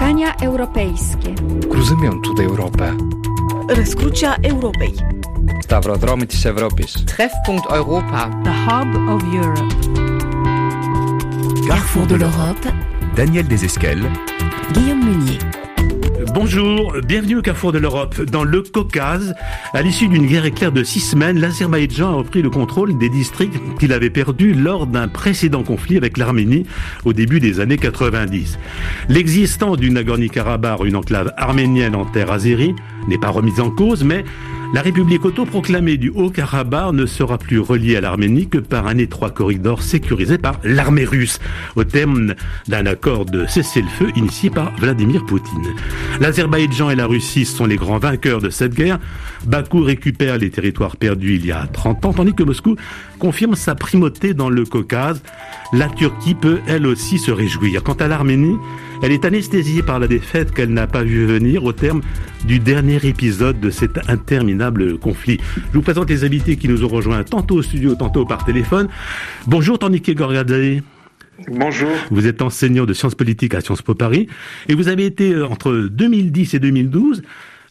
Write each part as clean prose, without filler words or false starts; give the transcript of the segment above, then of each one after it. Spotkania europejskie. Cruzamento da Europa. Rozkrucia Europej. Stavrodromy tis Europis. Treffpunkt Europa. The Hub of Europe. Carrefour de l'Europe. Daniel Desesquelles. Guillaume Meunier. Bonjour, bienvenue au Carrefour de l'Europe. Dans le Caucase, à l'issue d'une guerre éclair de 6 semaines, l'Azerbaïdjan a repris le contrôle des districts qu'il avait perdus lors d'un précédent conflit avec l'Arménie au début des années 90. L'existence du Nagorno-Karabakh, une enclave arménienne en terre azérie, n'est pas remise en cause, mais la République autoproclamée du Haut-Karabakh ne sera plus reliée à l'Arménie que par un étroit corridor sécurisé par l'armée russe, au terme d'un accord de cessez-le-feu initié par Vladimir Poutine. L'Azerbaïdjan et la Russie sont les grands vainqueurs de cette guerre. Bakou récupère les territoires perdus il y a 30 ans, tandis que Moscou confirme sa primauté dans le Caucase. La Turquie peut, elle aussi, se réjouir. Quant à l'Arménie, elle est anesthésiée par la défaite qu'elle n'a pas vue venir au terme du dernier épisode de cet interminable conflit. Je vous présente les invités qui nous ont rejoints tantôt au studio, tantôt par téléphone. Bonjour Torniké Gorgadzaie. Bonjour. Vous êtes enseignant de sciences politiques à Sciences Po Paris et vous avez été entre 2010 et 2012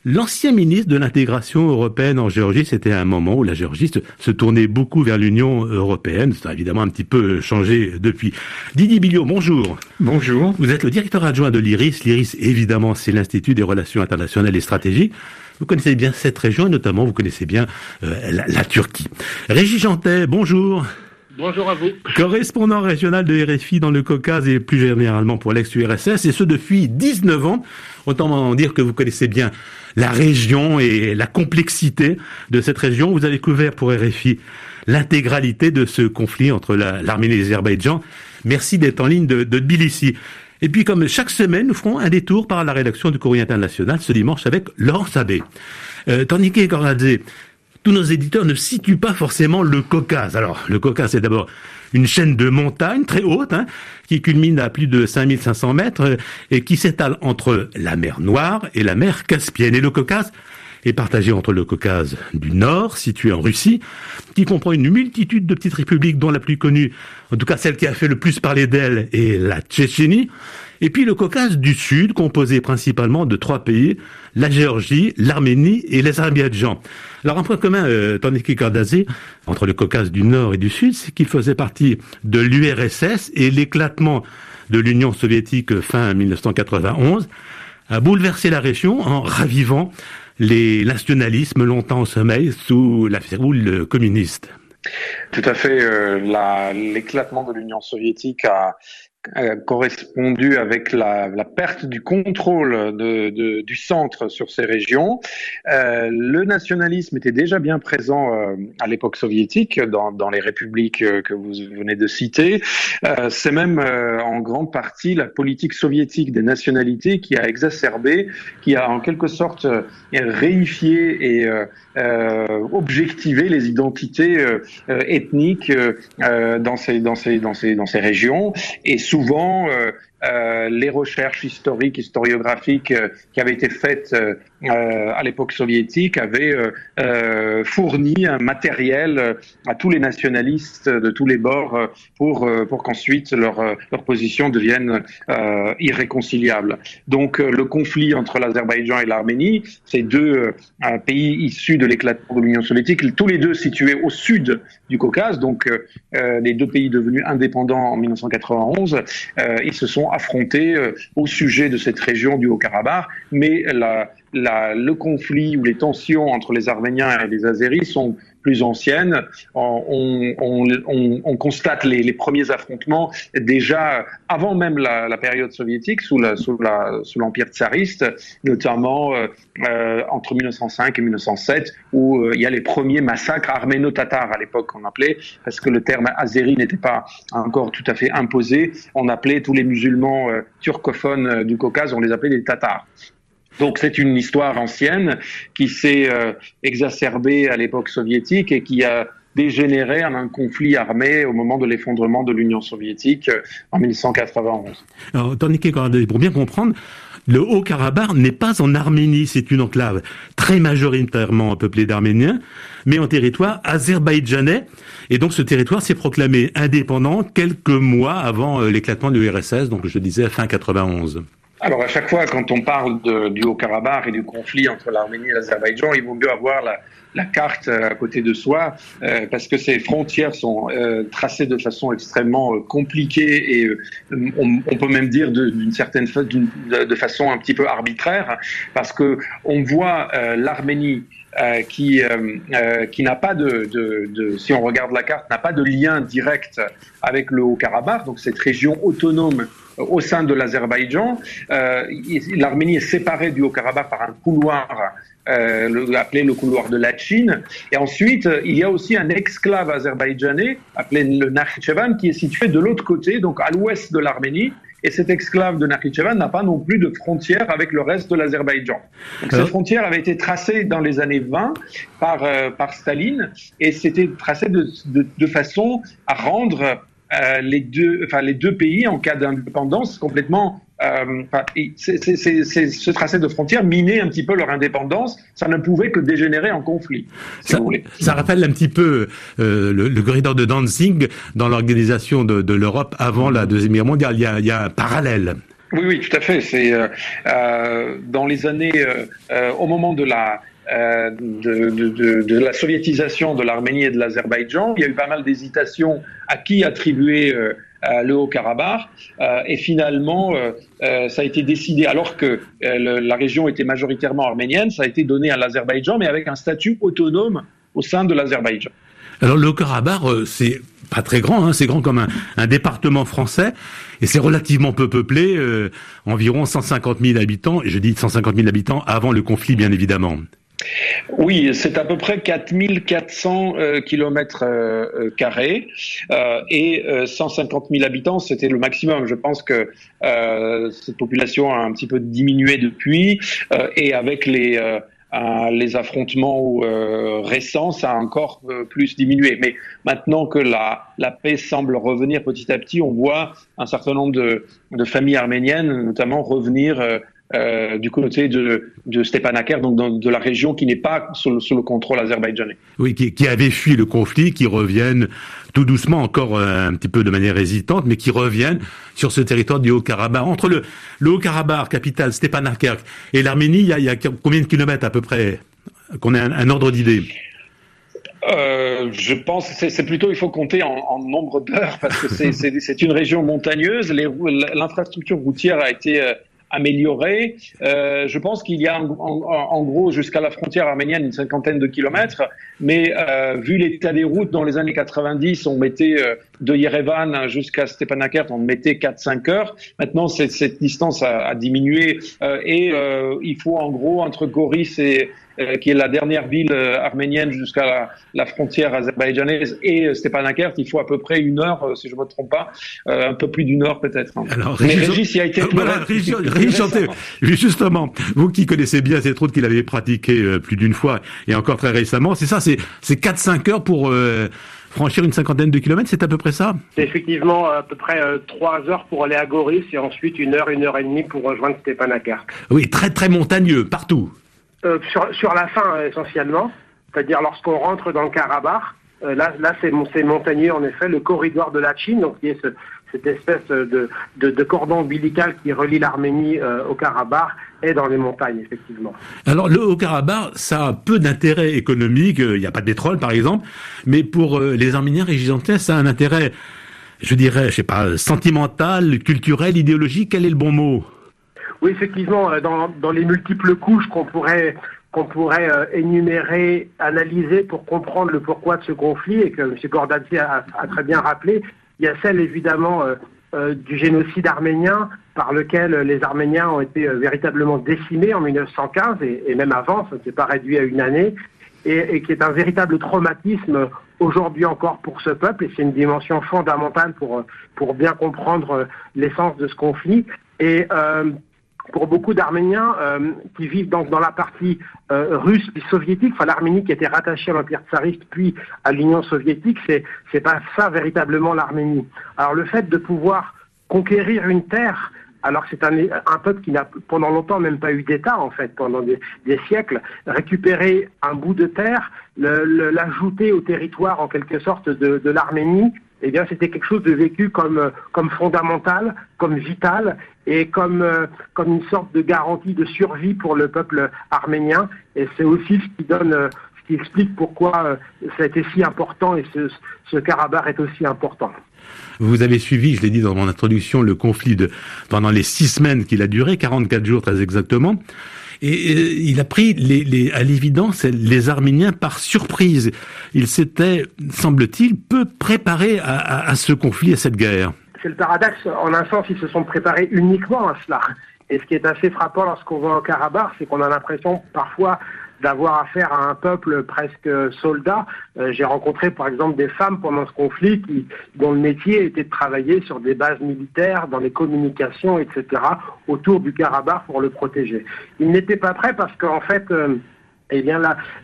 l'ancien ministre de l'intégration européenne en Géorgie. C'était un moment où la Géorgie se tournait beaucoup vers l'Union européenne. Ça a évidemment un petit peu changé depuis. Didier Biliot, bonjour. Bonjour. Vous êtes le directeur adjoint de l'IRIS. L'IRIS, évidemment, c'est l'Institut des relations internationales et stratégiques. Vous connaissez bien cette région et notamment vous connaissez bien la Turquie. Régis Jantet, bonjour. Bonjour à vous. Correspondant régional de RFI dans le Caucase et plus généralement pour l'ex-URSS, et ce depuis 19 ans. Autant dire que vous connaissez bien la région et la complexité de cette région. Vous avez couvert pour RFI l'intégralité de ce conflit entre l'Arménie et l'Azerbaïdjan. Merci d'être en ligne de Tbilissi. Et puis comme chaque semaine, nous ferons un détour par la rédaction du Courrier International ce dimanche avec Laurence Abbé. Torniké Gorgadzaie, tous nos éditeurs ne situent pas forcément le Caucase. Alors, le Caucase, c'est d'abord une chaîne de montagnes très haute, qui culmine à plus de 5500 mètres et qui s'étale entre la mer Noire et la mer Caspienne. Et le Caucase est partagé entre le Caucase du Nord, situé en Russie, qui comprend une multitude de petites républiques, dont la plus connue, en tout cas celle qui a fait le plus parler d'elle, est la Tchétchénie. Et puis le Caucase du Sud, composé principalement de 3 pays, la Géorgie, l'Arménie et l'Azerbaïdjan. Alors un point commun, Torniké Gorgadzaie, entre le Caucase du Nord et du Sud, c'est qu'il faisait partie de l'URSS et l'éclatement de l'Union soviétique fin 1991 a bouleversé la région en ravivant les nationalismes longtemps en sommeil sous la féroule communiste. Tout à fait, l'éclatement de l'Union soviétique a correspondu avec la perte du contrôle du centre sur ces régions. Le nationalisme était déjà bien présent à l'époque soviétique dans les républiques que vous venez de citer. C'est même en grande partie la politique soviétique des nationalités qui a exacerbé, qui a en quelque sorte réifié et objectivé les identités ethniques dans ces régions. Et souvent, les recherches historiques, historiographiques qui avaient été faites à l'époque soviétique avaient fourni un matériel à tous les nationalistes de tous les bords pour qu'ensuite leur position devienne irréconciliable. Donc le conflit entre l'Azerbaïdjan et l'Arménie, ces deux pays issus de l'éclatement de l'Union soviétique, tous les deux situés au sud du Caucase, donc les deux pays devenus indépendants en 1991, ils se sont affrontés au sujet de cette région du Haut-Karabakh, mais le conflit ou les tensions entre les Arméniens et les Azéris sont plus anciennes. On constate les premiers affrontements déjà avant même la période soviétique, sous l'empire tsariste, notamment entre 1905 et 1907, où il y a les premiers massacres arméno-tatars à l'époque qu'on appelait, parce que le terme azéri n'était pas encore tout à fait imposé. On appelait tous les musulmans turcophones du Caucase, on les appelait des Tatars. Donc c'est une histoire ancienne qui s'est exacerbée à l'époque soviétique et qui a dégénéré en un conflit armé au moment de l'effondrement de l'Union soviétique en 1991. Alors, Torniké Gorgadzaie, pour bien comprendre, le Haut-Karabakh n'est pas en Arménie, c'est une enclave très majoritairement peuplée d'Arméniens, mais en territoire azerbaïdjanais. Et donc ce territoire s'est proclamé indépendant quelques mois avant l'éclatement de l'URSS, donc je disais fin 91. Alors à chaque fois, quand on parle du Haut-Karabakh et du conflit entre l'Arménie et l'Azerbaïdjan, il vaut mieux avoir la carte à côté de soi, parce que ces frontières sont tracées de façon extrêmement compliquée et on peut même dire d'une certaine façon un petit peu arbitraire, parce que on voit l'Arménie qui n'a pas de si on regarde la carte, n'a pas de lien direct avec le Haut-Karabakh, donc cette région autonome au sein de l'Azerbaïdjan. L'Arménie est séparée du Haut-Karabakh par un couloir appelé le couloir de Lachin. Et ensuite, il y a aussi un exclave azerbaïdjanais appelé le Nakhitchevan qui est situé de l'autre côté, donc à l'ouest de l'Arménie. Et cet exclave de Nakhitchevan n'a pas non plus de frontière avec le reste de l'Azerbaïdjan. Ces frontières avaient été tracées dans les années 20 par Staline, et c'était tracé de façon à rendre les deux pays en cas d'indépendance complètement... ce tracé de frontières minait un petit peu leur indépendance, ça ne pouvait que dégénérer en conflit, si vous voulez. Ça rappelle un petit peu le corridor de Danzig dans l'organisation de l'Europe avant la Deuxième Guerre mondiale, il y a un parallèle. Oui, tout à fait, c'est dans les années, au moment de la soviétisation de l'Arménie et de l'Azerbaïdjan, il y a eu pas mal d'hésitations à qui attribuer le Haut-Karabakh, et finalement ça a été décidé, alors que la région était majoritairement arménienne, ça a été donné à l'Azerbaïdjan, mais avec un statut autonome au sein de l'Azerbaïdjan. Alors le Haut-Karabakh, c'est pas très grand, hein, c'est grand comme un département français, et c'est relativement peu peuplé, environ 150 000 habitants, et je dis 150 000 habitants avant le conflit bien évidemment. Oui, c'est à peu près 4400 kilomètres carrés et 150 000 habitants, c'était le maximum. Je pense que cette population a un petit peu diminué depuis, et avec les affrontements récents, ça a encore plus diminué. Mais maintenant que la paix semble revenir petit à petit, on voit un certain nombre de familles arméniennes notamment revenir du côté de Stepanakert, donc de la région qui n'est pas sous le contrôle azerbaïdjanais. Oui, qui avait fui le conflit, qui reviennent tout doucement, encore un petit peu de manière hésitante, mais qui reviennent sur ce territoire du Haut-Karabakh. Entre le Haut-Karabakh, capitale Stepanakert, et l'Arménie, il y a combien de kilomètres à peu près, qu'on ait un ordre d'idée? Je pense que c'est plutôt, il faut compter en nombre d'heures, parce que c'est une région montagneuse. L'infrastructure routière a été amélioré. Je pense qu'il y a en gros jusqu'à la frontière arménienne une cinquantaine de kilomètres, mais vu l'état des routes dans les années 90, on mettait de Yerevan jusqu'à Stepanakert, on mettait 4-5 heures. Maintenant, cette distance a diminué, et il faut en gros entre Goris et qui est la dernière ville arménienne jusqu'à la frontière azerbaïdjanaise et Stepanakert, il faut à peu près une heure, si je ne me trompe pas, un peu plus d'une heure peut-être. Alors, Régis y a été... Voilà, Régis Jantet, justement, vous qui connaissez bien cette route, qu'il avait pratiquée plus d'une fois et encore très récemment, c'est ça, c'est 4-5 heures pour franchir une cinquantaine de kilomètres, c'est à peu près ça ? C'est effectivement à peu près 3 heures pour aller à Goris et ensuite une heure et demie pour rejoindre Stepanakert. Oui, très très montagneux, partout. Sur la fin essentiellement, c'est-à-dire lorsqu'on rentre dans le Karabakh, là c'est montagneux en effet, le corridor de Lachin, donc il y a cette espèce de cordon ombilical qui relie l'Arménie au Karabakh, est dans les montagnes effectivement. Alors le Haut-Karabakh, ça a peu d'intérêt économique, il n'y a pas de pétrole par exemple, mais pour les Arméniens régisantais, ça a un intérêt, je dirais, je sais pas, sentimental, culturel, idéologique, quel est le bon mot ? Oui, effectivement, dans les multiples couches qu'on pourrait énumérer, analyser pour comprendre le pourquoi de ce conflit, et que M. Gorgadzaie a très bien rappelé, il y a celle évidemment du génocide arménien, par lequel les Arméniens ont été véritablement décimés en 1915, et même avant, ça ne s'est pas réduit à une année, et qui est un véritable traumatisme aujourd'hui encore pour ce peuple, et c'est une dimension fondamentale pour bien comprendre l'essence de ce conflit. Et pour beaucoup d'Arméniens qui vivent dans la partie russe puis soviétique, enfin l'Arménie qui était rattachée à l'Empire tsariste puis à l'Union soviétique, c'est pas ça véritablement l'Arménie. Alors le fait de pouvoir conquérir une terre, alors que c'est un peuple qui n'a pendant longtemps même pas eu d'État en fait, pendant des siècles, récupérer un bout de terre, l'ajouter au territoire en quelque sorte de l'Arménie, eh bien c'était quelque chose de vécu comme fondamental, comme vital et comme une sorte de garantie de survie pour le peuple arménien. Et c'est aussi ce qui explique pourquoi ça a été si important et ce Karabakh est aussi important. Vous avez suivi, je l'ai dit dans mon introduction, le conflit pendant les 6 semaines qu'il a duré, 44 jours très exactement. Et il a pris, à l'évidence, les Arméniens par surprise. Ils s'étaient, semble-t-il, peu préparés à ce conflit, à cette guerre. C'est le paradoxe. En un sens, ils se sont préparés uniquement à cela. Et ce qui est assez frappant lorsqu'on va au Karabakh, c'est qu'on a l'impression parfois d'avoir affaire à un peuple presque soldat. J'ai rencontré par exemple des femmes pendant ce conflit dont le métier était de travailler sur des bases militaires, dans les communications, etc., autour du Karabakh pour le protéger. Ils n'étaient pas prêts parce qu'en fait,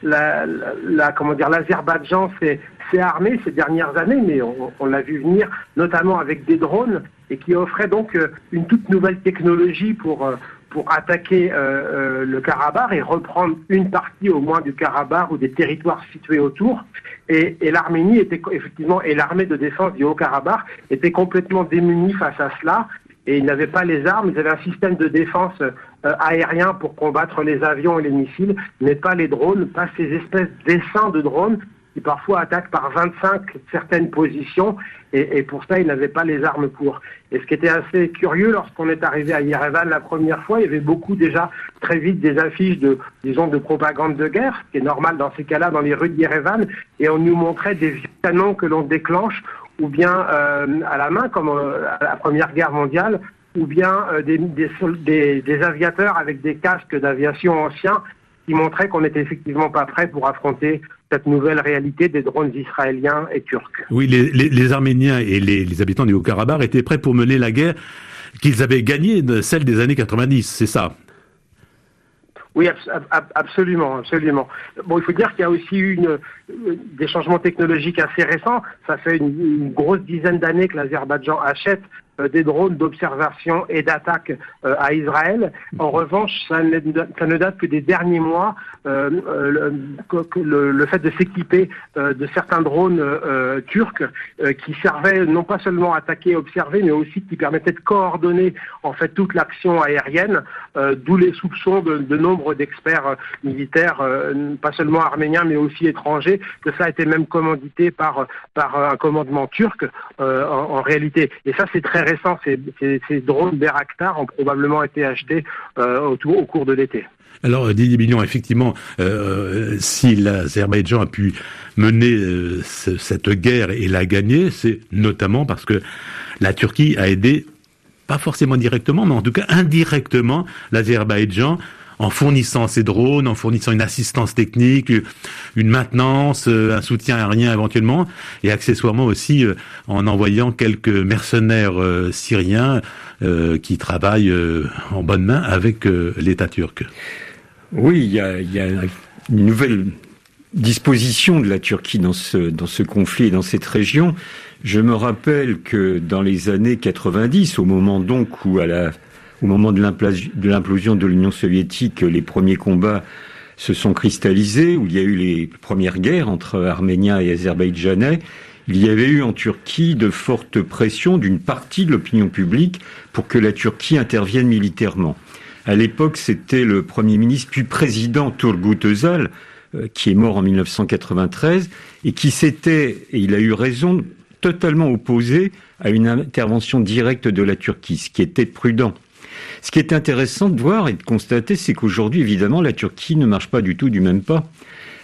l'Azerbaïdjan s'est armé ces dernières années, mais on l'a vu venir, notamment avec des drones, et qui offrait donc une toute nouvelle technologie pour attaquer le Karabakh et reprendre une partie au moins du Karabakh ou des territoires situés autour. Et l'Arménie était effectivement, et l'armée de défense du Haut-Karabakh était complètement démunie face à cela. Et ils n'avaient pas les armes, ils avaient un système de défense aérien pour combattre les avions et les missiles, mais pas les drones, pas ces espèces d'essaims de drones qui parfois attaquent par 25 certaines positions, et pour ça, ils n'avaient pas les armes pour. Et ce qui était assez curieux, lorsqu'on est arrivé à Yerevan la première fois, il y avait beaucoup déjà, très vite, des affiches de propagande de guerre, ce qui est normal dans ces cas-là, dans les rues de Yerevan, et on nous montrait des vieux canons que l'on déclenche, ou bien à la main, comme à la Première Guerre mondiale, ou bien des aviateurs avec des casques d'aviation anciens, qui montrait qu'on n'était effectivement pas prêt pour affronter cette nouvelle réalité des drones israéliens et turcs. Oui, les Arméniens et les habitants du Haut-Karabakh étaient prêts pour mener la guerre qu'ils avaient gagnée, celle des années 90, c'est ça? Oui, absolument, absolument. Bon, il faut dire qu'il y a aussi eu des changements technologiques assez récents. Ça fait une grosse dizaine d'années que l'Azerbaïdjan achète des drones d'observation et d'attaque à Israël. En revanche, ça ne date que des derniers mois, le fait de s'équiper de certains drones turcs qui servaient non pas seulement à attaquer et observer, mais aussi qui permettaient de coordonner en fait toute l'action aérienne, d'où les soupçons de nombre d'experts militaires, pas seulement arméniens, mais aussi étrangers, que ça a été même commandité par un commandement turc en réalité. Et ça, c'est très récents, ces drones Bayraktar ont probablement été achetés au cours de l'été. Alors Didier Biliot, effectivement, si l'Azerbaïdjan a pu mener cette guerre et la gagner, c'est notamment parce que la Turquie a aidé, pas forcément directement, mais en tout cas indirectement, l'Azerbaïdjan en fournissant ses drones, en fournissant une assistance technique, une maintenance, un soutien aérien éventuellement, et accessoirement aussi en envoyant quelques mercenaires syriens qui travaillent en bonne main avec l'État turc. Oui, il y a une nouvelle disposition de la Turquie dans ce conflit et dans cette région. Je me rappelle que dans les années 90, au moment donc où au moment de l'implosion de l'Union soviétique, les premiers combats se sont cristallisés, où il y a eu les premières guerres entre Arméniens et Azerbaïdjanais. Il y avait eu en Turquie de fortes pressions d'une partie de l'opinion publique pour que la Turquie intervienne militairement. À l'époque, c'était le Premier ministre puis président Turgut Özal, qui est mort en 1993, et qui s'était, et il a eu raison, totalement opposé à une intervention directe de la Turquie, ce qui était prudent. Ce qui est intéressant de voir et de constater, c'est qu'aujourd'hui, évidemment, la Turquie ne marche pas du tout du même pas.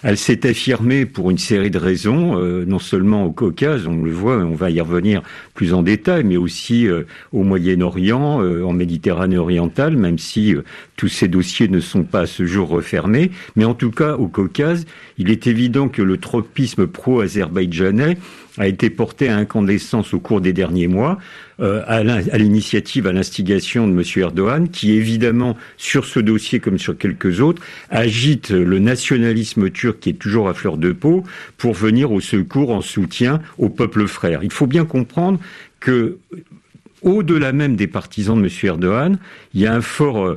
Elle s'est affirmée pour une série de raisons, non seulement au Caucase, on le voit, on va y revenir plus en détail, mais aussi au Moyen-Orient, en Méditerranée orientale, même si tous ces dossiers ne sont pas à ce jour refermés. Mais en tout cas, au Caucase, il est évident que le tropisme pro-azerbaïdjanais a été porté à incandescence au cours des derniers mois, à l'instigation de M. Erdogan, qui évidemment, sur ce dossier comme sur quelques autres, agite le nationalisme turc qui est toujours à fleur de peau pour venir au secours, en soutien au peuple frère. Il faut bien comprendre que, au-delà même des partisans de M. Erdogan, il y a un fort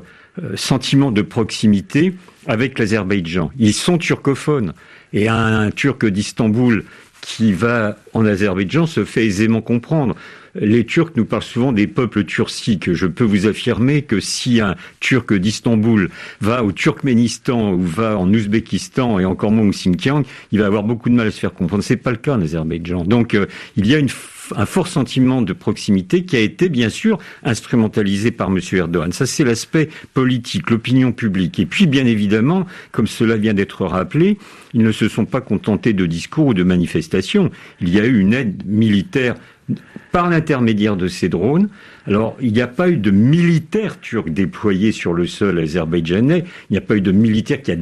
sentiment de proximité avec l'Azerbaïdjan. Ils sont turcophones, et un Turc d'Istanbul qui va en Azerbaïdjan se fait aisément comprendre. Les Turcs nous parlent souvent des peuples turciques. Je peux vous affirmer que si un Turc d'Istanbul va au Turkménistan ou va en Ouzbékistan et encore moins au Xinjiang, il va avoir beaucoup de mal à se faire comprendre. C'est pas le cas en Azerbaïdjan. Donc il y a un fort sentiment de proximité qui a été bien sûr instrumentalisé par M. Erdogan. Ça, c'est l'aspect politique, l'opinion publique. Et puis, bien évidemment, comme cela vient d'être rappelé, ils ne se sont pas contentés de discours ou de manifestations. Il y a eu une aide militaire par l'intermédiaire de ces drones. Alors, il n'y a pas eu de militaire turc déployé sur le sol azerbaïdjanais. Il n'y a pas eu de militaire qui a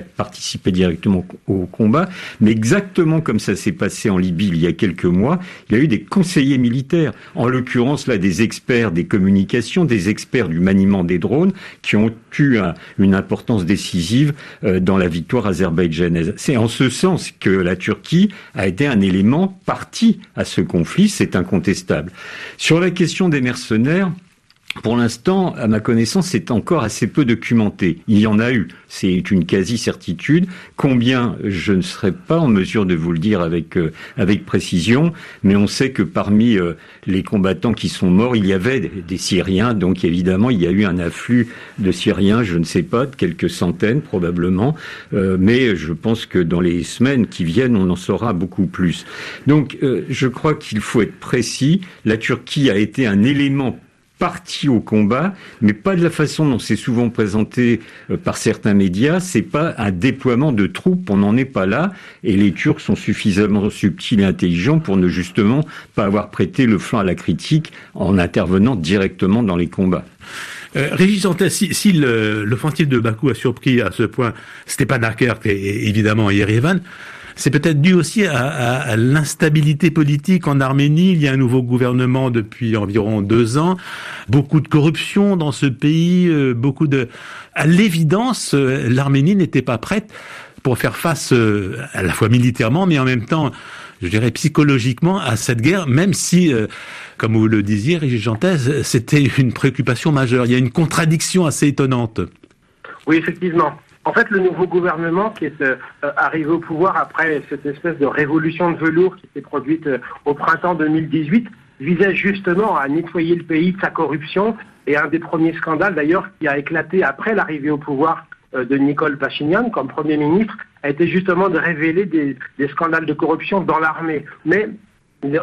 participé directement au combat, mais exactement comme ça s'est passé en Libye il y a quelques mois, il y a eu des conseillers militaires, en l'occurrence là des experts des communications, des experts du maniement des drones, qui ont eu une importance décisive dans la victoire azerbaïdjanaise. C'est en ce sens que la Turquie a été un élément parti à ce conflit, c'est incontestable. Sur la question des mercenaires, pour l'instant, à ma connaissance, c'est encore assez peu documenté. Il y en a eu, c'est une quasi-certitude. Combien, je ne serai pas en mesure de vous le dire avec précision, mais on sait que parmi les combattants qui sont morts, il y avait des Syriens, donc évidemment, il y a eu un afflux de Syriens, je ne sais pas, de quelques centaines probablement, mais je pense que dans les semaines qui viennent, on en saura beaucoup plus. Donc, je crois qu'il faut être précis. La Turquie a été un élément parti au combat, mais pas de la façon dont c'est souvent présenté par certains médias. C'est pas un déploiement de troupes, on n'en est pas là. Et les Turcs sont suffisamment subtils et intelligents pour ne justement pas avoir prêté le flanc à la critique en intervenant directement dans les combats. Régis Jantet, si l'offensive de Bakou a surpris à ce point Stepanakert et évidemment Yerevan, c'est peut-être dû aussi à l'instabilité politique en Arménie. Il y a un nouveau gouvernement depuis environ 2 ans. Beaucoup de corruption dans ce pays. À l'évidence, l'Arménie n'était pas prête pour faire face à la fois militairement, mais en même temps, je dirais psychologiquement, à cette guerre, même si, comme vous le disiez, Régis Jantet, c'était une préoccupation majeure. Il y a une contradiction assez étonnante. Oui, effectivement. En fait, le nouveau gouvernement qui est arrivé au pouvoir après cette espèce de révolution de velours qui s'est produite au printemps 2018 visait justement à nettoyer le pays de sa corruption. Et un des premiers scandales d'ailleurs qui a éclaté après l'arrivée au pouvoir de Nicol Pachinian comme Premier ministre a été justement de révéler des scandales de corruption dans l'armée. Mais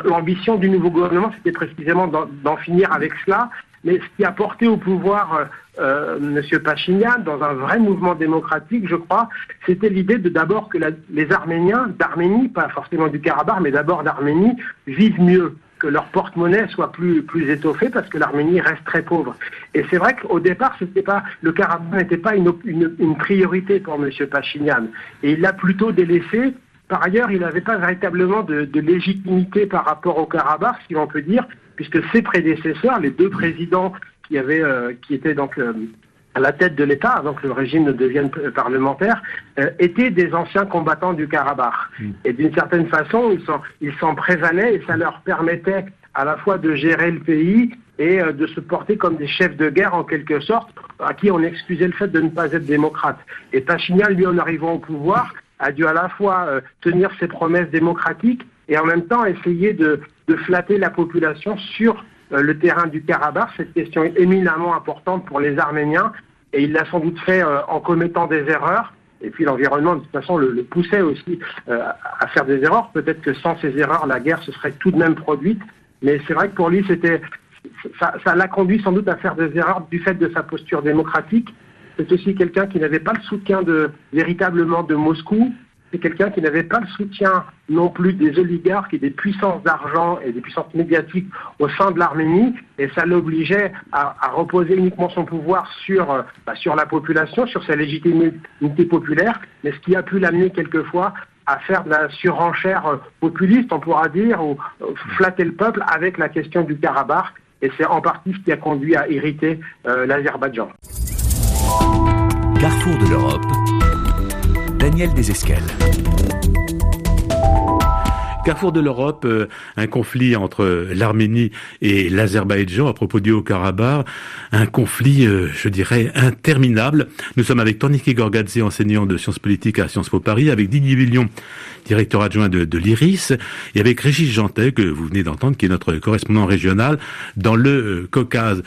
l'ambition du nouveau gouvernement, c'était précisément d'en finir avec cela. Mais ce qui a porté au pouvoir M. Pachinian, dans un vrai mouvement démocratique, je crois, c'était l'idée de d'abord que les Arméniens d'Arménie, pas forcément du Karabakh, mais d'abord d'Arménie, vivent mieux, que leur porte-monnaie soit plus étoffée, parce que l'Arménie reste très pauvre. Et c'est vrai qu'au départ, le Karabakh n'était pas une priorité pour M. Pachinian. Et il l'a plutôt délaissé. Par ailleurs, il n'avait pas véritablement de légitimité par rapport au Karabakh, si l'on peut dire, puisque ses prédécesseurs, les 2 présidents qui étaient donc à la tête de l'État, avant que le régime ne devienne parlementaire, étaient des anciens combattants du Karabakh. Et d'une certaine façon, ils s'en prévalaient et ça leur permettait à la fois de gérer le pays et de se porter comme des chefs de guerre en quelque sorte, à qui on excusait le fait de ne pas être démocrate. Et Pachinian, lui, en arrivant au pouvoir, a dû à la fois tenir ses promesses démocratiques et en même temps essayer de flatter la population sur le terrain du Karabakh. Cette question est éminemment importante pour les Arméniens et il l'a sans doute fait en commettant des erreurs. Et puis l'environnement, de toute façon, le poussait aussi à faire des erreurs. Peut-être que sans ces erreurs, la guerre se serait tout de même produite. Mais c'est vrai que pour lui, ça l'a conduit sans doute à faire des erreurs du fait de sa posture démocratique. C'est aussi quelqu'un qui n'avait pas le soutien véritablement de Moscou. C'est quelqu'un qui n'avait pas le soutien non plus des oligarques et des puissances d'argent et des puissances médiatiques au sein de l'Arménie. Et ça l'obligeait à reposer uniquement son pouvoir sur la population, sur sa légitimité populaire. Mais ce qui a pu l'amener quelquefois à faire de la surenchère populiste, on pourra dire, ou flatter le peuple avec la question du Karabakh. Et c'est en partie ce qui a conduit à irriter l'Azerbaïdjan. Carrefour de l'Europe, Daniel Desescelles. Carrefour de l'Europe, un conflit entre l'Arménie et l'Azerbaïdjan à propos du Haut-Karabakh, un conflit, je dirais, interminable. Nous sommes avec Torniké Gorgadzaie, enseignant de sciences politiques à Sciences Po Paris, avec Didier Biliot, directeur adjoint de l'IRIS, et avec Régis Jantet, que vous venez d'entendre, qui est notre correspondant régional dans le Caucase.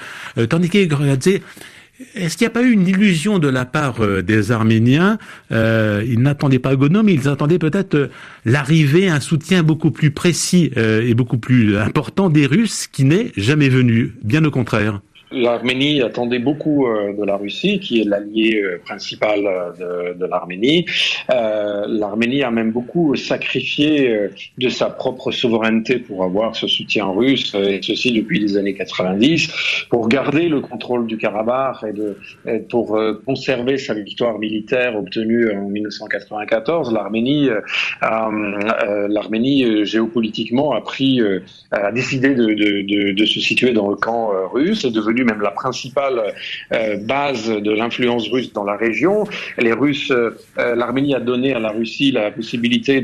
Torniké Gorgadzaie, est-ce qu'il n'y a pas eu une illusion de la part des Arméniens? Ils n'attendaient pas Gonom, mais ils attendaient peut-être l'arrivée, un soutien beaucoup plus précis et beaucoup plus important des Russes, qui n'est jamais venu, bien au contraire. L'Arménie attendait beaucoup de la Russie, qui est l'allié principal de l'Arménie. L'Arménie a même beaucoup sacrifié de sa propre souveraineté pour avoir ce soutien russe, et ceci depuis les années 90, pour garder le contrôle du Karabakh et pour conserver sa victoire militaire obtenue en 1994. L'Arménie géopolitiquement a décidé de se situer dans le camp russe, est devenue même la principale base de l'influence russe dans la région. Les Russes, l'Arménie a donné à la Russie la possibilité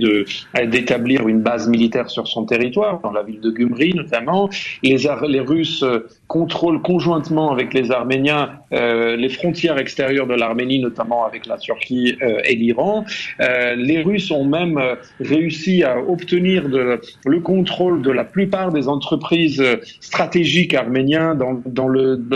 d'établir une base militaire sur son territoire, dans la ville de Gyumri notamment. Les Russes contrôlent conjointement avec les Arméniens les frontières extérieures de l'Arménie, notamment avec la Turquie et l'Iran. Les Russes ont même réussi à obtenir le contrôle de la plupart des entreprises stratégiques arméniennes dans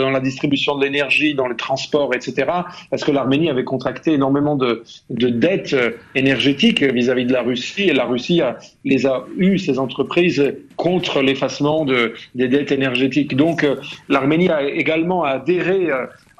la distribution de l'énergie, dans le transport, etc., parce que l'Arménie avait contracté énormément de dettes énergétiques vis-à-vis de la Russie, et la Russie les a eues, ces entreprises, contre l'effacement des dettes énergétiques. Donc l'Arménie a également adhéré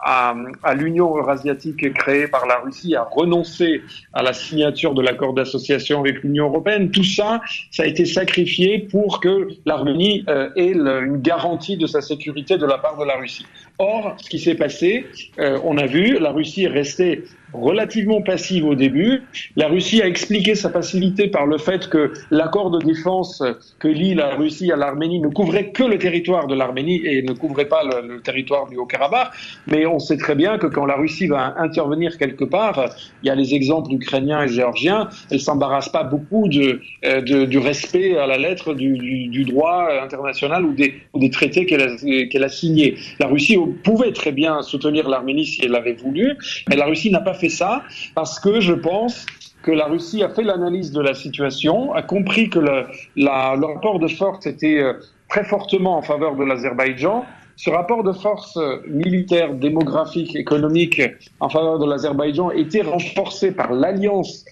à l'Union eurasiatique créée par la Russie, a renoncé à la signature de l'accord d'association avec l'Union européenne. Tout ça, ça a été sacrifié pour que l'Arménie ait une garantie de sa sécurité de la part de la Russie. Or, ce qui s'est passé, on a vu, la Russie est restée relativement passive au début. La Russie a expliqué sa passivité par le fait que l'accord de défense que lie la Russie à l'Arménie ne couvrait que le territoire de l'Arménie et ne couvrait pas le territoire du Haut-Karabakh. Mais on sait très bien que quand la Russie va intervenir quelque part, il y a les exemples ukrainiens et géorgiens, elle ne s'embarrasse pas beaucoup du respect à la lettre du droit international ou des traités qu'elle a signés. La Russie pouvait très bien soutenir l'Arménie si elle l'avait voulu, mais la Russie n'a pas fait ça parce que je pense que la Russie a fait l'analyse de la situation, a compris que le rapport de force était très fortement en faveur de l'Azerbaïdjan. Ce rapport de force militaire, démographique, économique en faveur de l'Azerbaïdjan était renforcé par l'alliance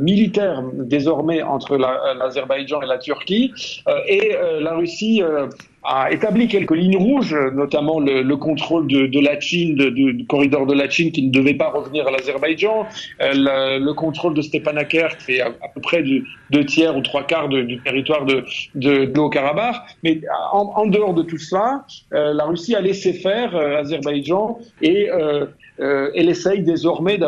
militaire désormais entre l'Azerbaïdjan et la Turquie, et la Russie a établi quelques lignes rouges, notamment le contrôle de Lachin, du corridor de Lachin qui ne devait pas revenir à l'Azerbaïdjan, le contrôle de Stepanakert qui est à peu près deux tiers ou trois quarts du territoire de Haut-Karabakh. Mais en dehors de tout cela, la Russie a laissé faire l'Azerbaïdjan et elle essaye désormais de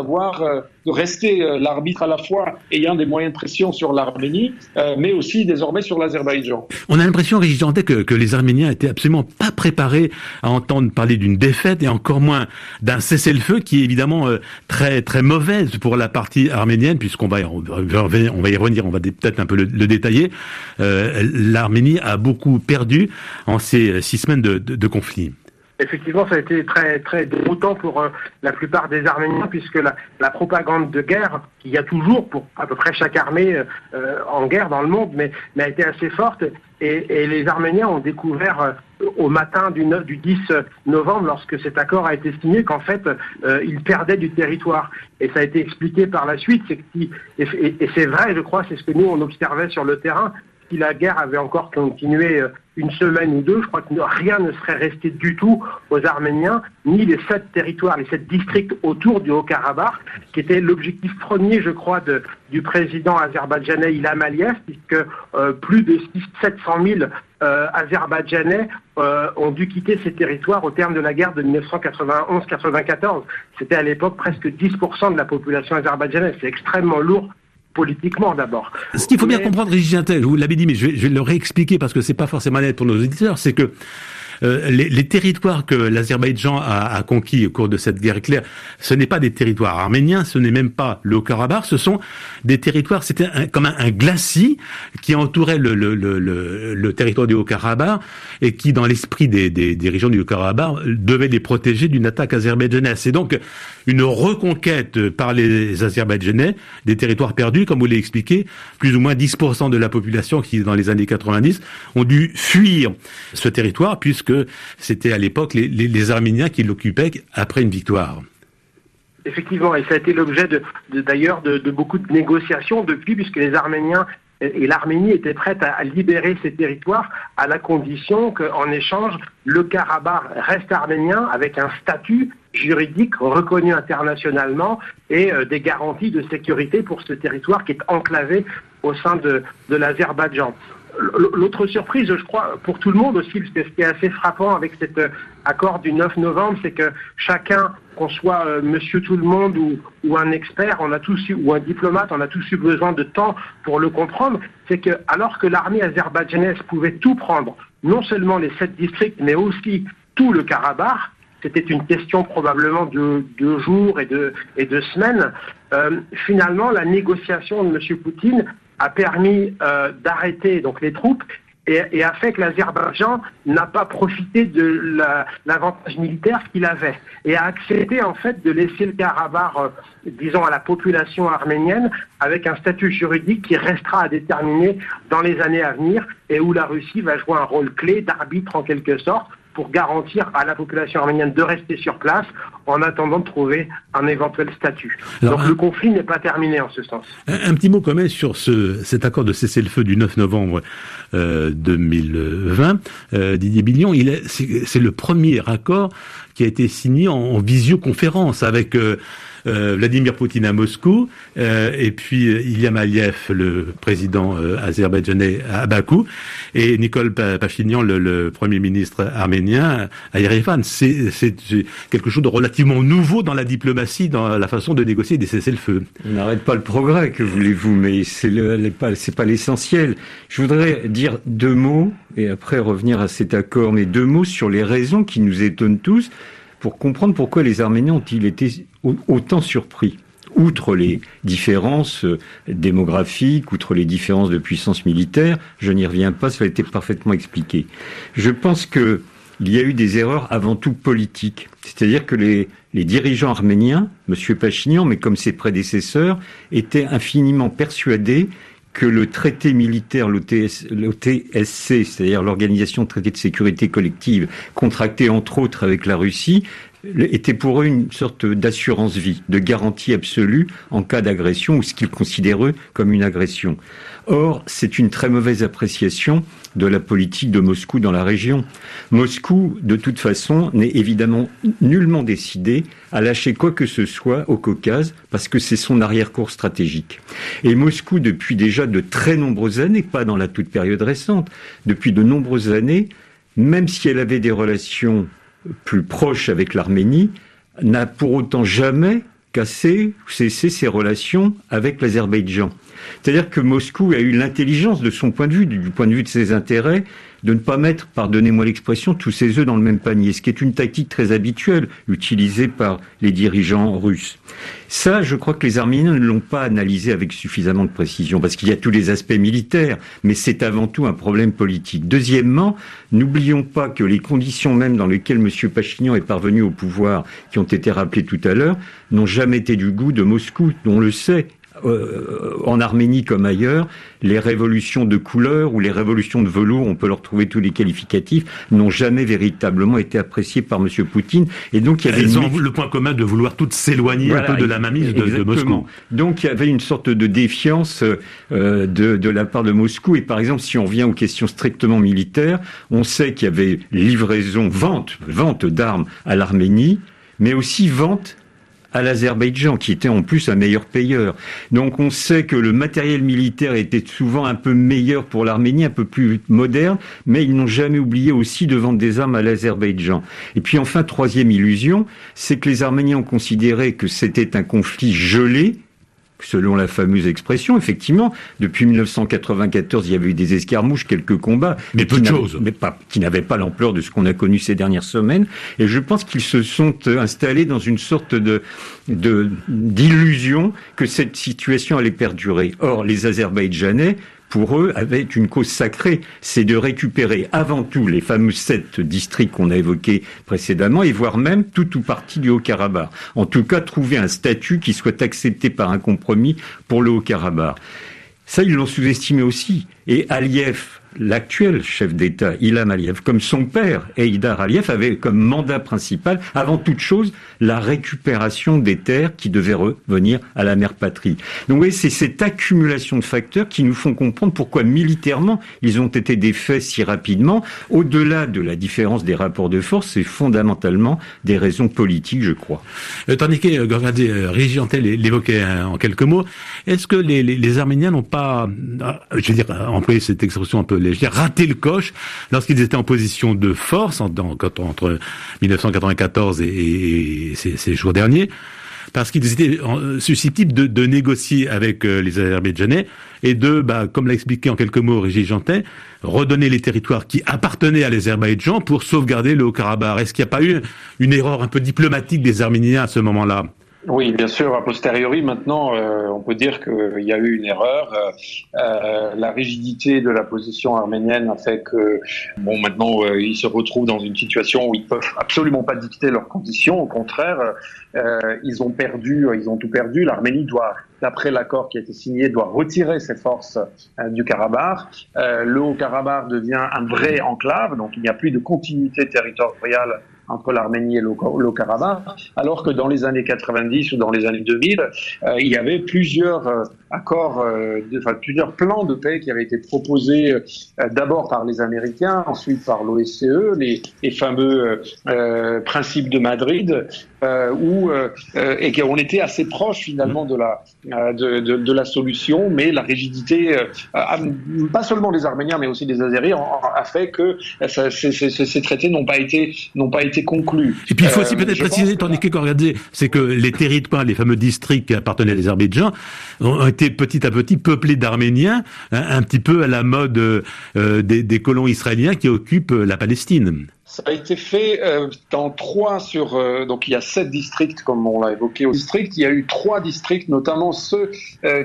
rester l'arbitre à la fois ayant des moyens de pression sur l'Arménie, mais aussi désormais sur l'Azerbaïdjan. On a l'impression, Régis Jantet, que les Arméniens n'étaient absolument pas préparés à entendre parler d'une défaite et encore moins d'un cessez-le-feu qui est évidemment très très mauvaise pour la partie arménienne, puisqu'on va y revenir, on va peut-être un peu le détailler. L'Arménie a beaucoup perdu en ces 6 semaines de conflit. Effectivement, ça a été très très déroutant pour la plupart des Arméniens, puisque la propagande de guerre, qu'il y a toujours pour à peu près chaque armée en guerre dans le monde, mais a été assez forte. Et les Arméniens ont découvert au matin du 10 novembre, lorsque cet accord a été signé, qu'en fait, ils perdaient du territoire. Et ça a été expliqué par la suite. Et c'est vrai, je crois, c'est ce que nous, on observait sur le terrain. Si la guerre avait encore continué une semaine ou deux, je crois que rien ne serait resté du tout aux Arméniens, ni les 7 territoires, les 7 districts autour du Haut-Karabakh, qui était l'objectif premier, je crois, du président azerbaïdjanais Ilham Aliyev, puisque plus de 700 000 Azerbaïdjanais ont dû quitter ces territoires au terme de la guerre de 1991-94. C'était à l'époque presque 10% de la population azerbaïdjanaise. C'est extrêmement lourd. Politiquement d'abord. Ce qu'il faut bien comprendre, Régis Jantet, vous l'avez dit, mais je vais le réexpliquer parce que c'est pas forcément net pour nos auditeurs, c'est que les territoires que l'Azerbaïdjan a conquis au cours de cette guerre éclair, ce n'est pas des territoires arméniens, ce n'est même pas le Haut-Karabakh, ce sont des territoires, c'était comme un glacis qui entourait le territoire du Haut-Karabakh et qui, dans l'esprit des dirigeants du Haut-Karabakh, devait les protéger d'une attaque azerbaïdjanaise. C'est donc une reconquête par les Azerbaïdjanais des territoires perdus, comme vous l'avez expliqué, plus ou moins 10% de la population qui, dans les années 90, ont dû fuir ce territoire, puisque c'était à l'époque les Arméniens qui l'occupaient après une victoire. Effectivement, et ça a été l'objet d'ailleurs de beaucoup de négociations depuis, puisque les Arméniens et l'Arménie étaient prêtes à libérer ces territoires à la condition qu'en échange, le Karabakh reste arménien avec un statut juridique reconnu internationalement et des garanties de sécurité pour ce territoire qui est enclavé au sein de l'Azerbaïdjan. L'autre surprise, je crois, pour tout le monde aussi, parce que ce qui est assez frappant avec cet accord du 9 novembre, c'est que chacun, qu'on soit monsieur tout le monde ou un expert, on a tous eu, ou un diplomate, on a tous eu besoin de temps pour le comprendre, c'est que alors que l'armée azerbaïdjanaise pouvait tout prendre, non seulement les 7 districts, mais aussi tout le Karabakh, c'était une question probablement de jours et de semaines, finalement la négociation de M. Poutine a permis d'arrêter donc les troupes et a fait que l'Azerbaïdjan n'a pas profité de l'avantage militaire qu'il avait et a accepté en fait de laisser le Karabakh, disons à la population arménienne, avec un statut juridique qui restera à déterminer dans les années à venir et où la Russie va jouer un rôle clé d'arbitre en quelque sorte pour garantir à la population arménienne de rester sur place en attendant de trouver un éventuel statut. Alors, donc le conflit n'est pas terminé en ce sens. Un petit mot quand même sur cet accord de cessez-le-feu du 9 novembre 2020. Didier Biliot, c'est le premier accord qui a été signé en visioconférence avec Vladimir Poutine à Moscou et puis Ilham Aliyev, le président azerbaïdjanais à Bakou, et Nicol Pachinian, le premier ministre arménien à Yerevan. C'est quelque chose de relativement nouveau dans la diplomatie, dans la façon de négocier des cessez-le-feu. On n'arrête pas le progrès, que voulez-vous, mais c'est pas l'essentiel. Je voudrais dire deux mots et après revenir à cet accord, mais deux mots sur les raisons qui nous étonnent tous pour comprendre pourquoi les Arméniens ont-ils été autant surpris, outre les différences démographiques, outre les différences de puissance militaire. Je n'y reviens pas, ça a été parfaitement expliqué. Je pense qu'il y a eu des erreurs avant tout politiques, c'est-à-dire que les dirigeants arméniens, M. Pachinian, mais comme ses prédécesseurs, étaient infiniment persuadés que le traité militaire, l'OTSC, c'est-à-dire l'Organisation de Traité de Sécurité Collective, contractée entre autres avec la Russie, était pour eux une sorte d'assurance-vie, de garantie absolue en cas d'agression ou ce qu'ils considèrent eux comme une agression. Or, c'est une très mauvaise appréciation de la politique de Moscou dans la région. Moscou, de toute façon, n'est évidemment nullement décidé à lâcher quoi que ce soit au Caucase, parce que c'est son arrière-cour stratégique. Et Moscou, depuis déjà de très nombreuses années, pas dans la toute période récente, depuis de nombreuses années, même si elle avait des relations plus proche avec l'Arménie, n'a pour autant jamais cassé ou cessé ses relations avec l'Azerbaïdjan. C'est-à-dire que Moscou a eu l'intelligence de son point de vue, du point de vue de ses intérêts, de ne pas mettre, pardonnez-moi l'expression, tous ses œufs dans le même panier, ce qui est une tactique très habituelle utilisée par les dirigeants russes. Ça, je crois que les Arméniens ne l'ont pas analysé avec suffisamment de précision, parce qu'il y a tous les aspects militaires, mais c'est avant tout un problème politique. Deuxièmement, n'oublions pas que les conditions même dans lesquelles M. Pachinian est parvenu au pouvoir, qui ont été rappelées tout à l'heure, n'ont jamais été du goût de Moscou, on le sait. En Arménie comme ailleurs, les révolutions de couleur ou les révolutions de velours, on peut leur trouver tous les qualificatifs, n'ont jamais véritablement été appréciées par M. Poutine. Et donc, il y avait le point commun de vouloir toutes s'éloigner un peu de la mainmise de Moscou. Donc il y avait une sorte de défiance de la part de Moscou. Et par exemple, si on revient aux questions strictement militaires, on sait qu'il y avait livraison, vente d'armes à l'Arménie, mais aussi vente à l'Azerbaïdjan, qui était en plus un meilleur payeur. Donc on sait que le matériel militaire était souvent un peu meilleur pour l'Arménie, un peu plus moderne, mais ils n'ont jamais oublié aussi de vendre des armes à l'Azerbaïdjan. Et puis enfin, troisième illusion, c'est que les Arméniens ont considéré que c'était un conflit gelé, selon la fameuse expression. Effectivement, depuis 1994, il y avait eu des escarmouches, quelques combats, mais peu de choses, mais pas qui n'avaient pas l'ampleur de ce qu'on a connu ces dernières semaines. Et je pense qu'ils se sont installés dans une sorte d'illusion que cette situation allait perdurer. Or, les Azerbaïdjanais, pour eux, avait une cause sacrée, c'est de récupérer avant tout les fameux 7 districts qu'on a évoqués précédemment, et voire même tout ou partie du Haut-Karabakh. En tout cas, trouver un statut qui soit accepté par un compromis pour le Haut-Karabakh. Ça, ils l'ont sous-estimé aussi. Et Aliyev, l'actuel chef d'État, Ilham Aliyev, comme son père, Heydar Aliyev, avait comme mandat principal, avant toute chose, la récupération des terres qui devaient revenir à la mère patrie. Donc vous voyez, c'est cette accumulation de facteurs qui nous font comprendre pourquoi militairement ils ont été défaits si rapidement. Au-delà de la différence des rapports de force, c'est fondamentalement des raisons politiques, je crois. Torniké Gorgadzaie, Régis Jantet l'évoquait en quelques mots. Est-ce que les Arméniens n'ont pas, je veux dire, employé cette expression un peu légère, raté le coche lorsqu'ils étaient en position de force entre 1994 et ces jours derniers, parce qu'ils étaient susceptibles de négocier avec les Azerbaïdjanais et de, comme l'a expliqué en quelques mots Régis Jantet, redonner les territoires qui appartenaient à l'Azerbaïdjan pour sauvegarder le Haut-Karabakh. Est-ce qu'il n'y a pas eu une erreur un peu diplomatique des Arméniens à ce moment-là ? Oui, bien sûr, a posteriori, maintenant, on peut dire qu'il y a eu une erreur. La rigidité de la position arménienne a fait que, maintenant, ils se retrouvent dans une situation où ils peuvent absolument pas dicter leurs conditions. Au contraire, ils ont tout perdu. L'Arménie doit, d'après l'accord qui a été signé, doit retirer ses forces du Karabakh. Le Haut-Karabakh devient un vrai enclave, donc il n'y a plus de continuité territoriale entre l'Arménie et le Karabakh, alors que dans les années 90 ou dans les années 2000, il y avait plusieurs accords, plusieurs plans de paix qui avaient été proposés d'abord par les Américains, ensuite par l'OSCE, les fameux principes de Madrid, et qu'on était assez proche finalement de la solution, mais la rigidité, pas seulement des Arméniens, mais aussi des Azéris, a fait que ces traités n'ont pas été conclus. Et puis il faut aussi peut-être préciser, Torniké Gorgadzaie, c'est que les territoires, les fameux districts qui appartenaient à l'Azerbaïdjan, ont été petit à petit peuplés d'Arméniens, un petit peu à la mode des colons israéliens qui occupent la Palestine. Ça a été fait dans 3 sur... donc il y a 7 districts, comme on l'a évoqué au district. Il y a eu 3 districts, notamment ceux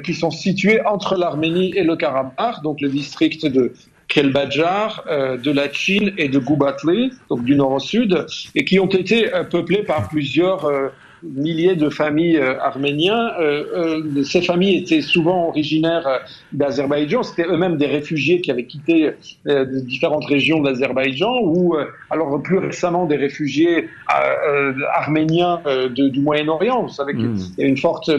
qui sont situés entre l'Arménie et le Karabakh, donc le district de Kelbadjar, de Lachin et de Goubatli, donc du nord au sud, et qui ont été peuplés par plusieurs milliers de familles arméniennes. Ces familles étaient souvent originaires d'Azerbaïdjan. C'était eux-mêmes des réfugiés qui avaient quitté différentes régions d'Azerbaïdjan, ou alors plus récemment des réfugiés arméniens du Moyen-Orient. Vous savez qu'il y a une forte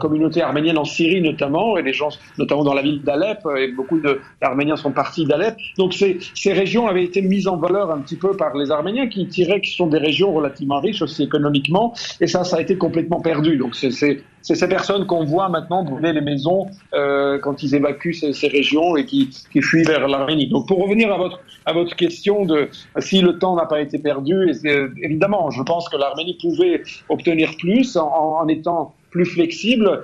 communauté arménienne en Syrie notamment, et les gens, notamment dans la ville d'Alep, et beaucoup d'Arméniens sont partis d'Alep. Donc ces régions avaient été mises en valeur un petit peu par les Arméniens qui tiraient que ce sont des régions relativement riches aussi économiquement. Et ça a été complètement perdu. Donc c'est ces personnes qu'on voit maintenant brûler les maisons quand ils évacuent ces régions et qui fuient vers l'Arménie. Donc pour revenir à votre question de si le temps n'a pas été perdu, évidemment, je pense que l'Arménie pouvait obtenir plus en étant plus flexible.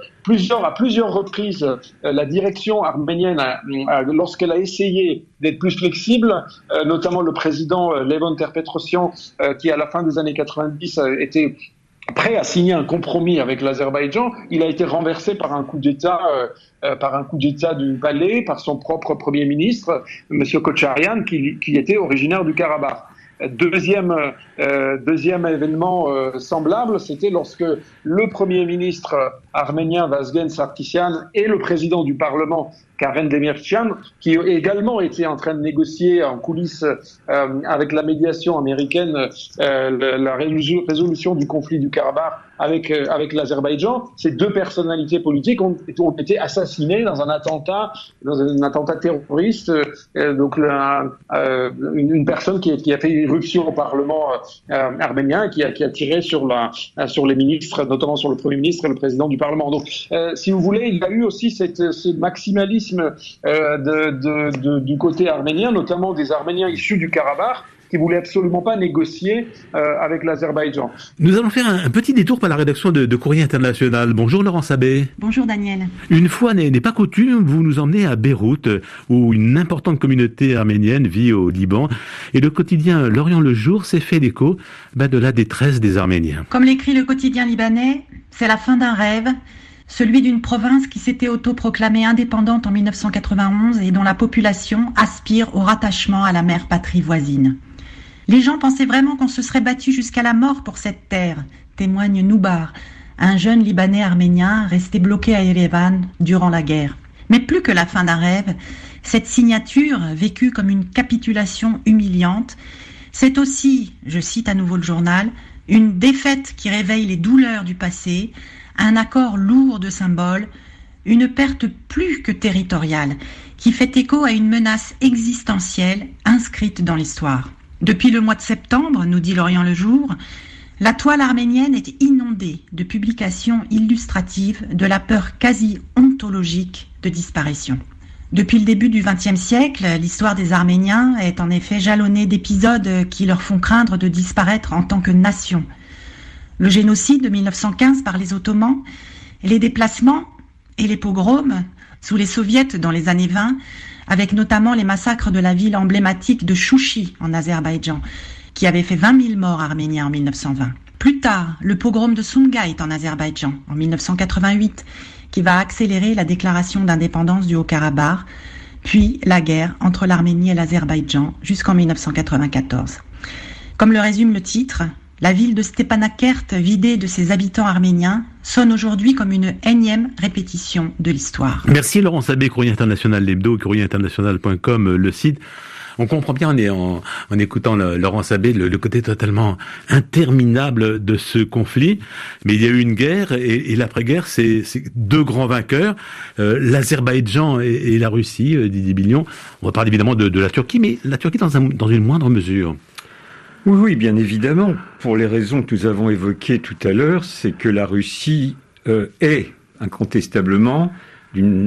À plusieurs reprises, la direction arménienne, lorsqu'elle a essayé d'être plus flexible, notamment le président Levon Terpetrosian, qui à la fin des années 90 était prêt à signer un compromis avec l'Azerbaïdjan, il a été renversé par un coup d'État du palais, par son propre Premier ministre, M. Kocharyan, qui était originaire du Karabakh. Deuxième événement semblable, c'était lorsque le Premier ministre arménien Vazgen Sargsian et le président du Parlement Karen Demirchyan, qui également était en train de négocier en coulisses avec la médiation américaine la résolution du conflit du Karabakh avec l'Azerbaïdjan, ces 2 personnalités politiques ont été assassinées dans un attentat terroriste. Donc une personne qui a fait irruption au Parlement arménien et qui a tiré sur les ministres, notamment sur le Premier ministre et le président du Parlement. Donc, si vous voulez, il y a eu aussi ce maximalisme du côté arménien, notamment des Arméniens issus du Karabakh, qui ne voulait absolument pas négocier avec l'Azerbaïdjan. Nous allons faire un petit détour par la rédaction de Courrier International. Bonjour Laurence Abbé. Bonjour Daniel. Une fois n'est pas coutume, vous nous emmenez à Beyrouth, où une importante communauté arménienne vit au Liban, et le quotidien L'Orient-Le Jour s'est fait l'écho de la détresse des Arméniens. Comme l'écrit le quotidien libanais, c'est la fin d'un rêve, celui d'une province qui s'était autoproclamée indépendante en 1991 et dont la population aspire au rattachement à la mère patrie voisine. Les gens pensaient vraiment qu'on se serait battu jusqu'à la mort pour cette terre, témoigne Noubar, un jeune Libanais arménien resté bloqué à Yerevan durant la guerre. Mais plus que la fin d'un rêve, cette signature, vécue comme une capitulation humiliante, c'est aussi, je cite à nouveau le journal, une défaite qui réveille les douleurs du passé, un accord lourd de symboles, une perte plus que territoriale, qui fait écho à une menace existentielle inscrite dans l'histoire. Depuis le mois de septembre, nous dit L'Orient-Le Jour, la toile arménienne est inondée de publications illustratives de la peur quasi ontologique de disparition. Depuis le début du XXe siècle, l'histoire des Arméniens est en effet jalonnée d'épisodes qui leur font craindre de disparaître en tant que nation. Le génocide de 1915 par les Ottomans, les déplacements et les pogroms sous les Soviets dans les années 20, avec notamment les massacres de la ville emblématique de Chouchi en Azerbaïdjan, qui avait fait 20 000 morts arméniens en 1920. Plus tard, le pogrom de Sumgait en Azerbaïdjan en 1988, qui va accélérer la déclaration d'indépendance du Haut-Karabakh, puis la guerre entre l'Arménie et l'Azerbaïdjan jusqu'en 1994. Comme le résume le titre, la ville de Stepanakert, vidée de ses habitants arméniens, sonne aujourd'hui comme une énième répétition de l'histoire. Merci Laurence Abbé, Courrier International, l'hebdo, courrierinternational.com, le site. On comprend bien, en écoutant Laurence Abbé, le côté totalement interminable de ce conflit. Mais il y a eu une guerre, et l'après-guerre, c'est deux grands vainqueurs, l'Azerbaïdjan et la Russie, Didier Biliot. On va parler évidemment de la Turquie, mais la Turquie dans une moindre mesure. Oui, bien évidemment. Pour les raisons que nous avons évoquées tout à l'heure, c'est que la Russie est incontestablement,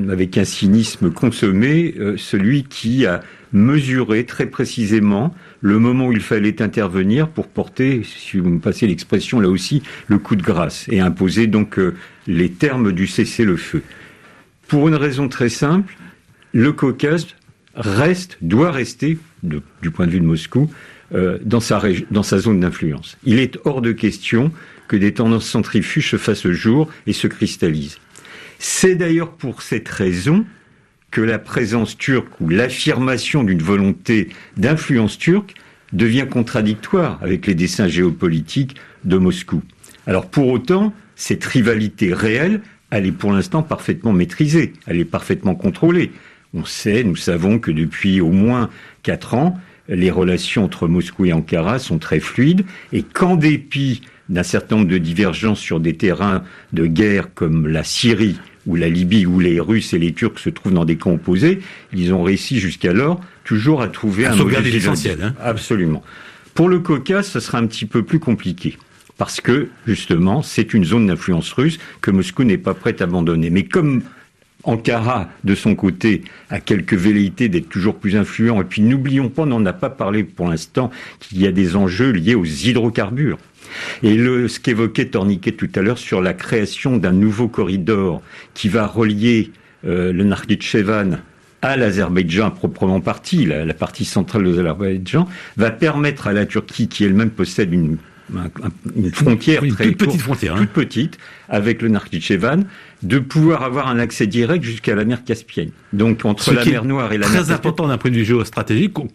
avec un cynisme consommé, celui qui a mesuré très précisément le moment où il fallait intervenir pour porter, si vous me passez l'expression là aussi, le coup de grâce et imposer donc les termes du cessez-le-feu. Pour une raison très simple, le Caucase doit rester, du point de vue de Moscou, dans sa zone d'influence. Il est hors de question que des tendances centrifuges se fassent jour et se cristallisent. C'est d'ailleurs pour cette raison que la présence turque ou l'affirmation d'une volonté d'influence turque devient contradictoire avec les dessins géopolitiques de Moscou. Alors pour autant, cette rivalité réelle, elle est pour l'instant parfaitement maîtrisée, elle est parfaitement contrôlée. Nous savons que depuis au moins 4 ans, les relations entre Moscou et Ankara sont très fluides et qu'en dépit d'un certain nombre de divergences sur des terrains de guerre comme la Syrie ou la Libye, où les Russes et les Turcs se trouvent dans des camps opposés, ils ont réussi jusqu'alors toujours à trouver un modèle essentiel. Hein. Absolument. Pour le Caucase, ce sera un petit peu plus compliqué. Parce que, justement, c'est une zone d'influence russe que Moscou n'est pas prête à abandonner. Mais comme Ankara, de son côté, a quelques velléités d'être toujours plus influent, et puis n'oublions pas, on n'en a pas parlé pour l'instant, qu'il y a des enjeux liés aux hydrocarbures. Et ce qu'évoquait Torniké tout à l'heure sur la création d'un nouveau corridor qui va relier le Nakhitchevan à l'Azerbaïdjan à proprement partie, la partie centrale de l'Azerbaïdjan, va permettre à la Turquie, qui elle-même possède une frontière très petite, avec le Nakhitchevan, de pouvoir avoir un accès direct jusqu'à la mer Caspienne. Donc entre la mer Noire et la mer Caspienne. Très important d'un point de vue géostratégique, dont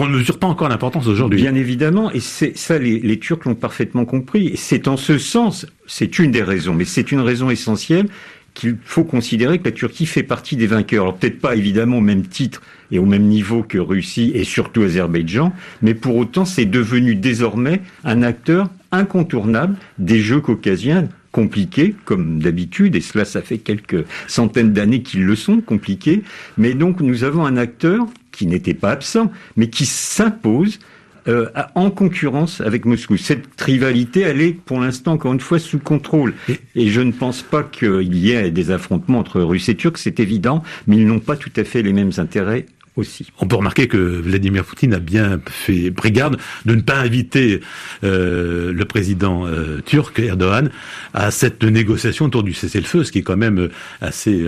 on ne mesure pas encore l'importance aujourd'hui. Bien évidemment, et c'est ça, les Turcs l'ont parfaitement compris. Et c'est en ce sens, c'est une des raisons, mais c'est une raison essentielle qu'il faut considérer que la Turquie fait partie des vainqueurs. Alors peut-être pas évidemment au même titre et au même niveau que Russie et surtout Azerbaïdjan, mais pour autant c'est devenu désormais un acteur incontournable des jeux caucasiens compliqués, comme d'habitude, et cela ça fait quelques centaines d'années qu'ils le sont, compliqués, mais donc nous avons un acteur qui n'était pas absent, mais qui s'impose en concurrence avec Moscou. Cette rivalité, elle est pour l'instant encore une fois sous contrôle. Et je ne pense pas qu'il y ait des affrontements entre Russes et Turcs, c'est évident, mais ils n'ont pas tout à fait les mêmes intérêts aussi. On peut remarquer que Vladimir Poutine a bien fait brigade de ne pas inviter le président turc, Erdogan, à cette négociation autour du cessez-le-feu, ce qui est quand même assez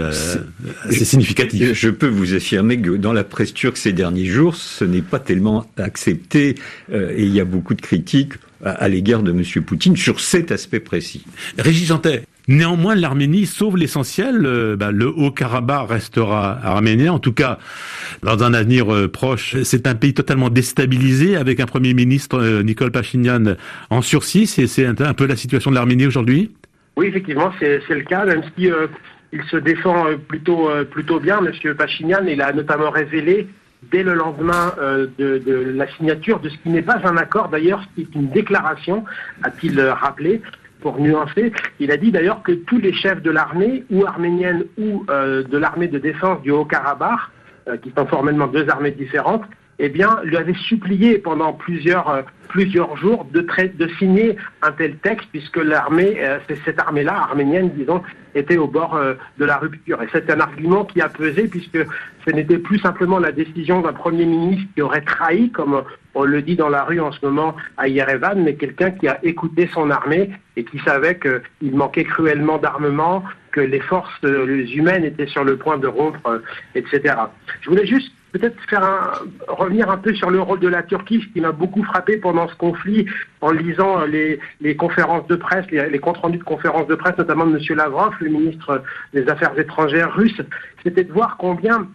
significatif. Je peux vous affirmer que dans la presse turque ces derniers jours, ce n'est pas tellement accepté et il y a beaucoup de critiques à l'égard de M. Poutine sur cet aspect précis. Régis Jantet. Néanmoins, l'Arménie sauve l'essentiel. Le Haut-Karabakh restera arménien, en tout cas dans un avenir proche. C'est un pays totalement déstabilisé, avec un Premier ministre, Nicol Pachinian, en sursis. C'est un peu la situation de l'Arménie aujourd'hui ? Oui, effectivement, c'est le cas, même si il se défend plutôt bien. Monsieur Pachinian, il a notamment révélé, dès le lendemain de la signature de ce qui n'est pas un accord, d'ailleurs, ce qui est une déclaration, a-t-il rappelé. Pour nuancer, il a dit d'ailleurs que tous les chefs de l'armée, ou arménienne ou de l'armée de défense du Haut-Karabakh, qui sont formellement deux armées différentes, eh bien, lui avait supplié pendant plusieurs jours de signer un tel texte, puisque l'armée, cette armée-là, arménienne, disons, était au bord de la rupture. Et c'est un argument qui a pesé, puisque ce n'était plus simplement la décision d'un Premier ministre qui aurait trahi, comme on le dit dans la rue en ce moment à Yerevan, mais quelqu'un qui a écouté son armée et qui savait qu'il manquait cruellement d'armement, que les forces humaines étaient sur le point de rompre, etc. Je voulais juste peut-être revenir un peu sur le rôle de la Turquie, ce qui m'a beaucoup frappé pendant ce conflit, en lisant les conférences de presse, les comptes rendus de conférences de presse, notamment de M. Lavrov, le ministre des Affaires étrangères russe. C'était de voir combien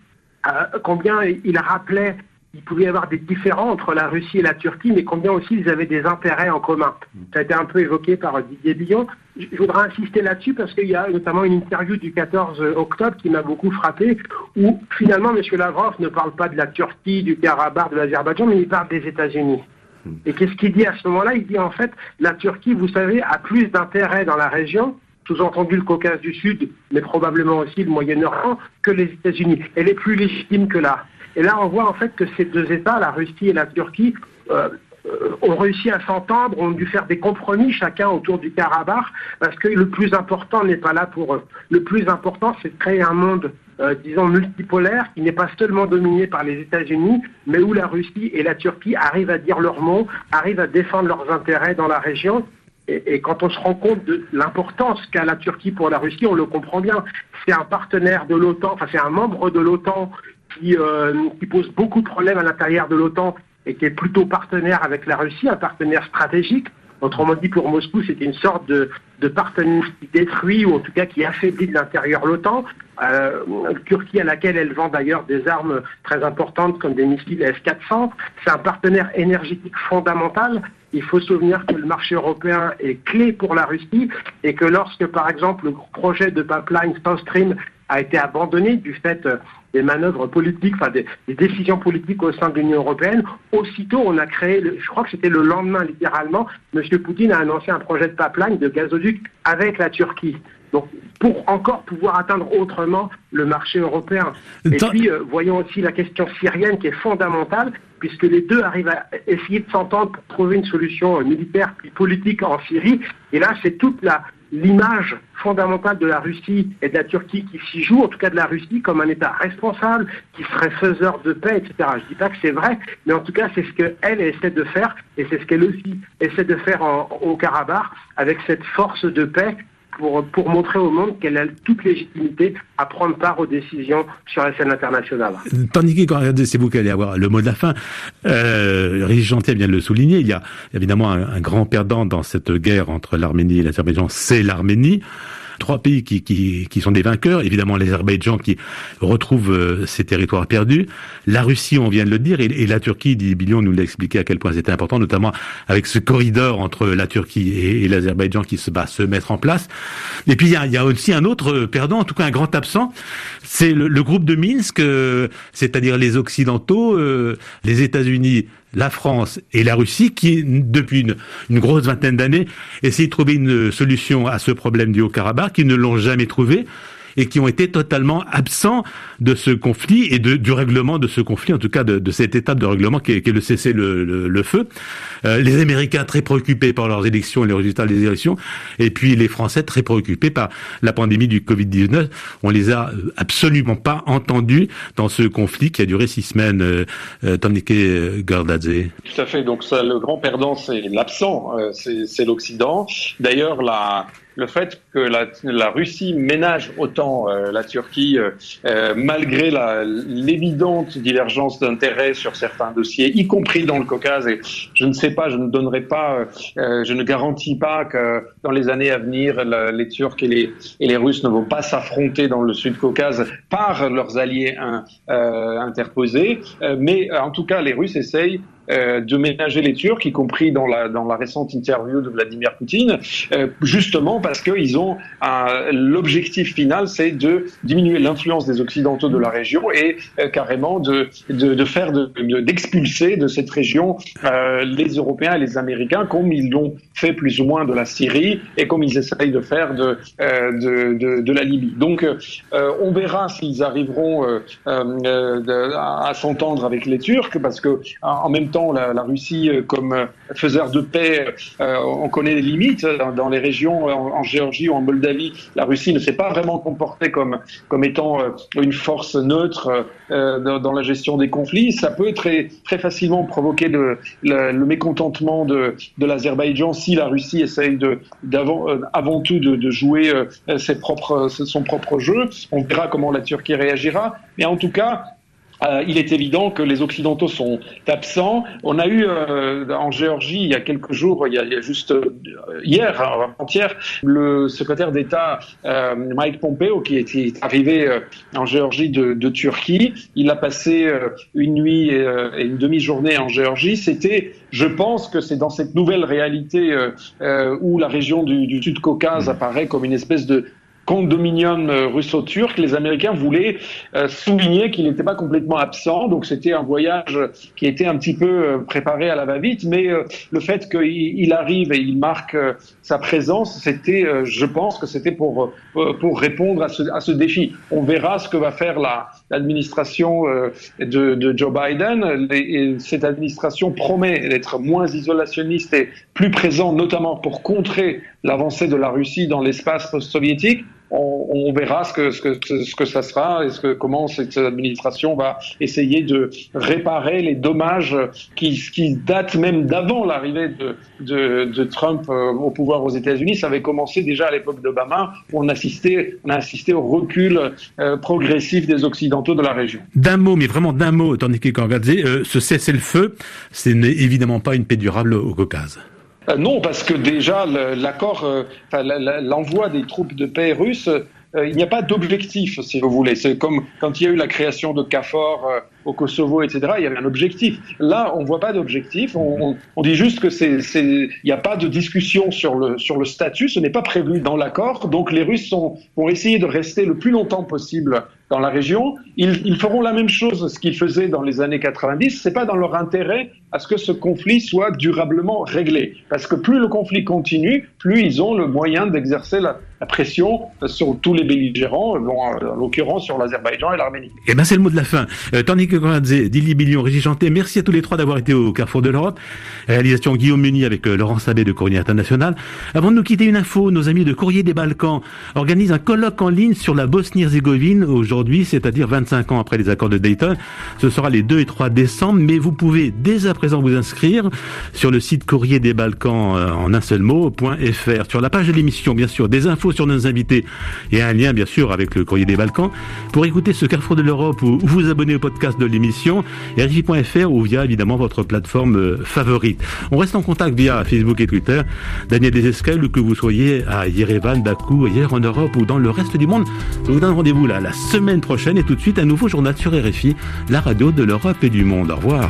il rappelait qu'il pouvait y avoir des différends entre la Russie et la Turquie, mais combien aussi ils avaient des intérêts en commun. Ça a été un peu évoqué par Didier Biliot. Je voudrais insister là-dessus parce qu'il y a notamment une interview du 14 octobre qui m'a beaucoup frappé, où finalement M. Lavrov ne parle pas de la Turquie, du Karabakh, de l'Azerbaïdjan, mais il parle des États-Unis. Et qu'est-ce qu'il dit à ce moment-là? Il dit en fait, la Turquie, vous savez, a plus d'intérêt dans la région, sous-entendu le Caucase du Sud, mais probablement aussi le Moyen-Orient, que les États-Unis. Elle est plus légitime que là. Et là, on voit en fait que ces deux États, la Russie et la Turquie, ont réussi à s'entendre, ont dû faire des compromis chacun autour du Karabakh, parce que le plus important n'est pas là pour eux. Le plus important, c'est de créer un monde, disons, multipolaire, qui n'est pas seulement dominé par les États-Unis, mais où la Russie et la Turquie arrivent à dire leur mot, arrivent à défendre leurs intérêts dans la région. Et quand on se rend compte de l'importance qu'a la Turquie pour la Russie, on le comprend bien. C'est un partenaire de l'OTAN, enfin c'est un membre de l'OTAN qui pose beaucoup de problèmes à l'intérieur de l'OTAN et qui est plutôt partenaire avec la Russie, un partenaire stratégique. Autrement dit, pour Moscou, c'était une sorte de partenaire qui détruit, ou en tout cas qui affaiblit de l'intérieur l'OTAN. Turquie à laquelle elle vend d'ailleurs des armes très importantes comme des missiles F-400. C'est un partenaire énergétique fondamental. Il faut se souvenir que le marché européen est clé pour la Russie et que lorsque, par exemple, le projet de pipeline South Stream a été abandonné du fait des manœuvres politiques, enfin des décisions politiques au sein de l'Union européenne, aussitôt on a créé, je crois que c'était le lendemain littéralement, M. Poutine a annoncé un projet de pipeline, de gazoduc avec la Turquie. Donc, pour encore pouvoir atteindre autrement le marché européen. Et puis, voyons aussi la question syrienne qui est fondamentale, puisque les deux arrivent à essayer de s'entendre pour trouver une solution militaire puis politique en Syrie. Et là, c'est toute l'image fondamentale de la Russie et de la Turquie qui s'y joue, en tout cas de la Russie comme un État responsable, qui serait faiseur de paix, etc. Je ne dis pas que c'est vrai, mais en tout cas, c'est ce qu'elle essaie de faire, et c'est ce qu'elle aussi essaie de faire au Karabakh, avec cette force de paix, pour montrer au monde qu'elle a toute légitimité à prendre part aux décisions sur la scène internationale. Torniké Gorgadzaie, c'est vous qui allez avoir le mot de la fin. Régis Jantet vient de le souligner, il y a évidemment un grand perdant dans cette guerre entre l'Arménie et l'Azerbaïdjan, c'est l'Arménie. Trois pays qui sont des vainqueurs, évidemment l'Azerbaïdjan qui retrouve ses territoires perdus, la Russie, on vient de le dire, et la Turquie, dit Biliot, nous l'a expliqué à quel point c'était important, notamment avec ce corridor entre la Turquie et l'Azerbaïdjan qui va se mettre en place. Et puis il y a aussi un autre perdant, en tout cas un grand absent, c'est le groupe de Minsk, c'est-à-dire les Occidentaux, les États-Unis, la France et la Russie qui, depuis une grosse vingtaine d'années, essaient de trouver une solution à ce problème du Haut-Karabakh, qui ne l'ont jamais trouvé. et qui ont été totalement absents de ce conflit et du règlement de ce conflit, en tout cas de cette étape de règlement qui est le cessez le feu. Les Américains très préoccupés par leurs élections et les résultats des élections, et puis les Français très préoccupés par la pandémie du Covid-19. On les a absolument pas entendus dans ce conflit qui a duré 6 semaines, Torniké Gorgadzaie. Tout à fait, donc ça, le grand perdant c'est l'absent, c'est l'Occident. D'ailleurs, le fait que la Russie ménage autant la Turquie, malgré l'évidente divergence d'intérêts sur certains dossiers, y compris dans le Caucase, et je ne sais pas, je ne donnerai pas, je ne garantis pas que dans les années à venir, les Turcs et les Russes ne vont pas s'affronter dans le Sud-Caucase par leurs alliés interposés, mais en tout cas les Russes essayent de ménager les Turcs, y compris dans la récente interview de Vladimir Poutine, justement parce que ils ont l'objectif final, c'est de diminuer l'influence des Occidentaux de la région et carrément d'expulser de cette région les Européens et les Américains, comme ils l'ont fait plus ou moins de la Syrie et comme ils essayent de faire de la Libye. Donc on verra s'ils arriveront à s'entendre avec les Turcs, parce que en même temps la Russie, comme faiseur de paix, on connaît les limites. Dans les régions, en Géorgie ou en Moldavie, la Russie ne s'est pas vraiment comportée comme étant une force neutre dans la gestion des conflits. Ça peut très, très facilement provoquer le mécontentement de l'Azerbaïdjan si la Russie essaye avant tout de jouer son propre jeu. On verra comment la Turquie réagira. Mais en tout cas, il est évident que les Occidentaux sont absents. On a eu en Géorgie, il y a quelques jours, avant-hier, le secrétaire d'État Mike Pompeo, qui était arrivé en Géorgie de Turquie. Il a passé une nuit et une demi-journée en Géorgie. Je pense que c'est dans cette nouvelle réalité où la région du Sud-Caucase apparaît comme une espèce de condominium russo-turc, les Américains voulaient souligner qu'il n'était pas complètement absent, donc c'était un voyage qui était un petit peu préparé à la va-vite, mais le fait qu'il arrive et il marque sa présence, je pense que c'était pour répondre à ce défi. On verra ce que va faire l'administration de Joe Biden. Cette administration promet d'être moins isolationniste et plus présente, notamment pour contrer l'avancée de la Russie dans l'espace post-soviétique. On verra ce que ça sera et comment cette administration va essayer de réparer les dommages qui datent même d'avant l'arrivée de Trump au pouvoir aux États-Unis. Ça avait commencé déjà à l'époque d'Obama, où on a assisté au recul progressif des Occidentaux de la région. D'un mot, mais vraiment d'un mot, Torniké Gorgadzaie, ce cessez-le-feu, ce n'est évidemment pas une paix durable au Caucase. Non, parce que déjà, l'envoi des troupes de paix russes, il n'y a pas d'objectif, si vous voulez. C'est comme quand il y a eu la création de KFOR au Kosovo, etc., il y avait un objectif. Là, on ne voit pas d'objectif. On dit juste que il n'y a pas de discussion sur le statut. Ce n'est pas prévu dans l'accord. Donc les Russes vont essayer de rester le plus longtemps possible dans la région. Ils feront la même chose, ce qu'ils faisaient dans les années 90. C'est pas dans leur intérêt à ce que ce conflit soit durablement réglé. Parce que plus le conflit continue, plus ils ont le moyen d'exercer la pression sur tous les belligérants, en l'occurrence sur l'Azerbaïdjan et l'Arménie. Eh ben, c'est le mot de la fin. Torniké Gorgadzaie, Didier Biliot, Régis Jantet, merci à tous les trois d'avoir été au Carrefour de l'Europe. Réalisation Guillaume Muni avec Laurence Abbé de Courrier International. Avant de nous quitter, une info, nos amis de Courrier des Balkans organisent un colloque en ligne sur la Bosnie-Herzégovine aujourd'hui, c'est-à-dire 25 ans après les accords de Dayton. Ce sera les 2 et 3 décembre, mais vous pouvez dès à présent vous inscrire sur le site Courrier des Balkans en un seul mot.fr. Sur la page de l'émission, bien sûr, des infos sur nos invités et un lien, bien sûr, avec le Courrier des Balkans. Pour écouter ce Carrefour de l'Europe ou vous abonner au podcast de l'émission, RFI.fr ou via, évidemment, votre plateforme favorite. On reste en contact via Facebook et Twitter. Daniel Desescales, que vous soyez à Yerevan, Bakou, ailleurs en Europe ou dans le reste du monde, je vous donne rendez-vous la semaine prochaine, et tout de suite un nouveau journal sur RFI, la radio de l'Europe et du monde. Au revoir.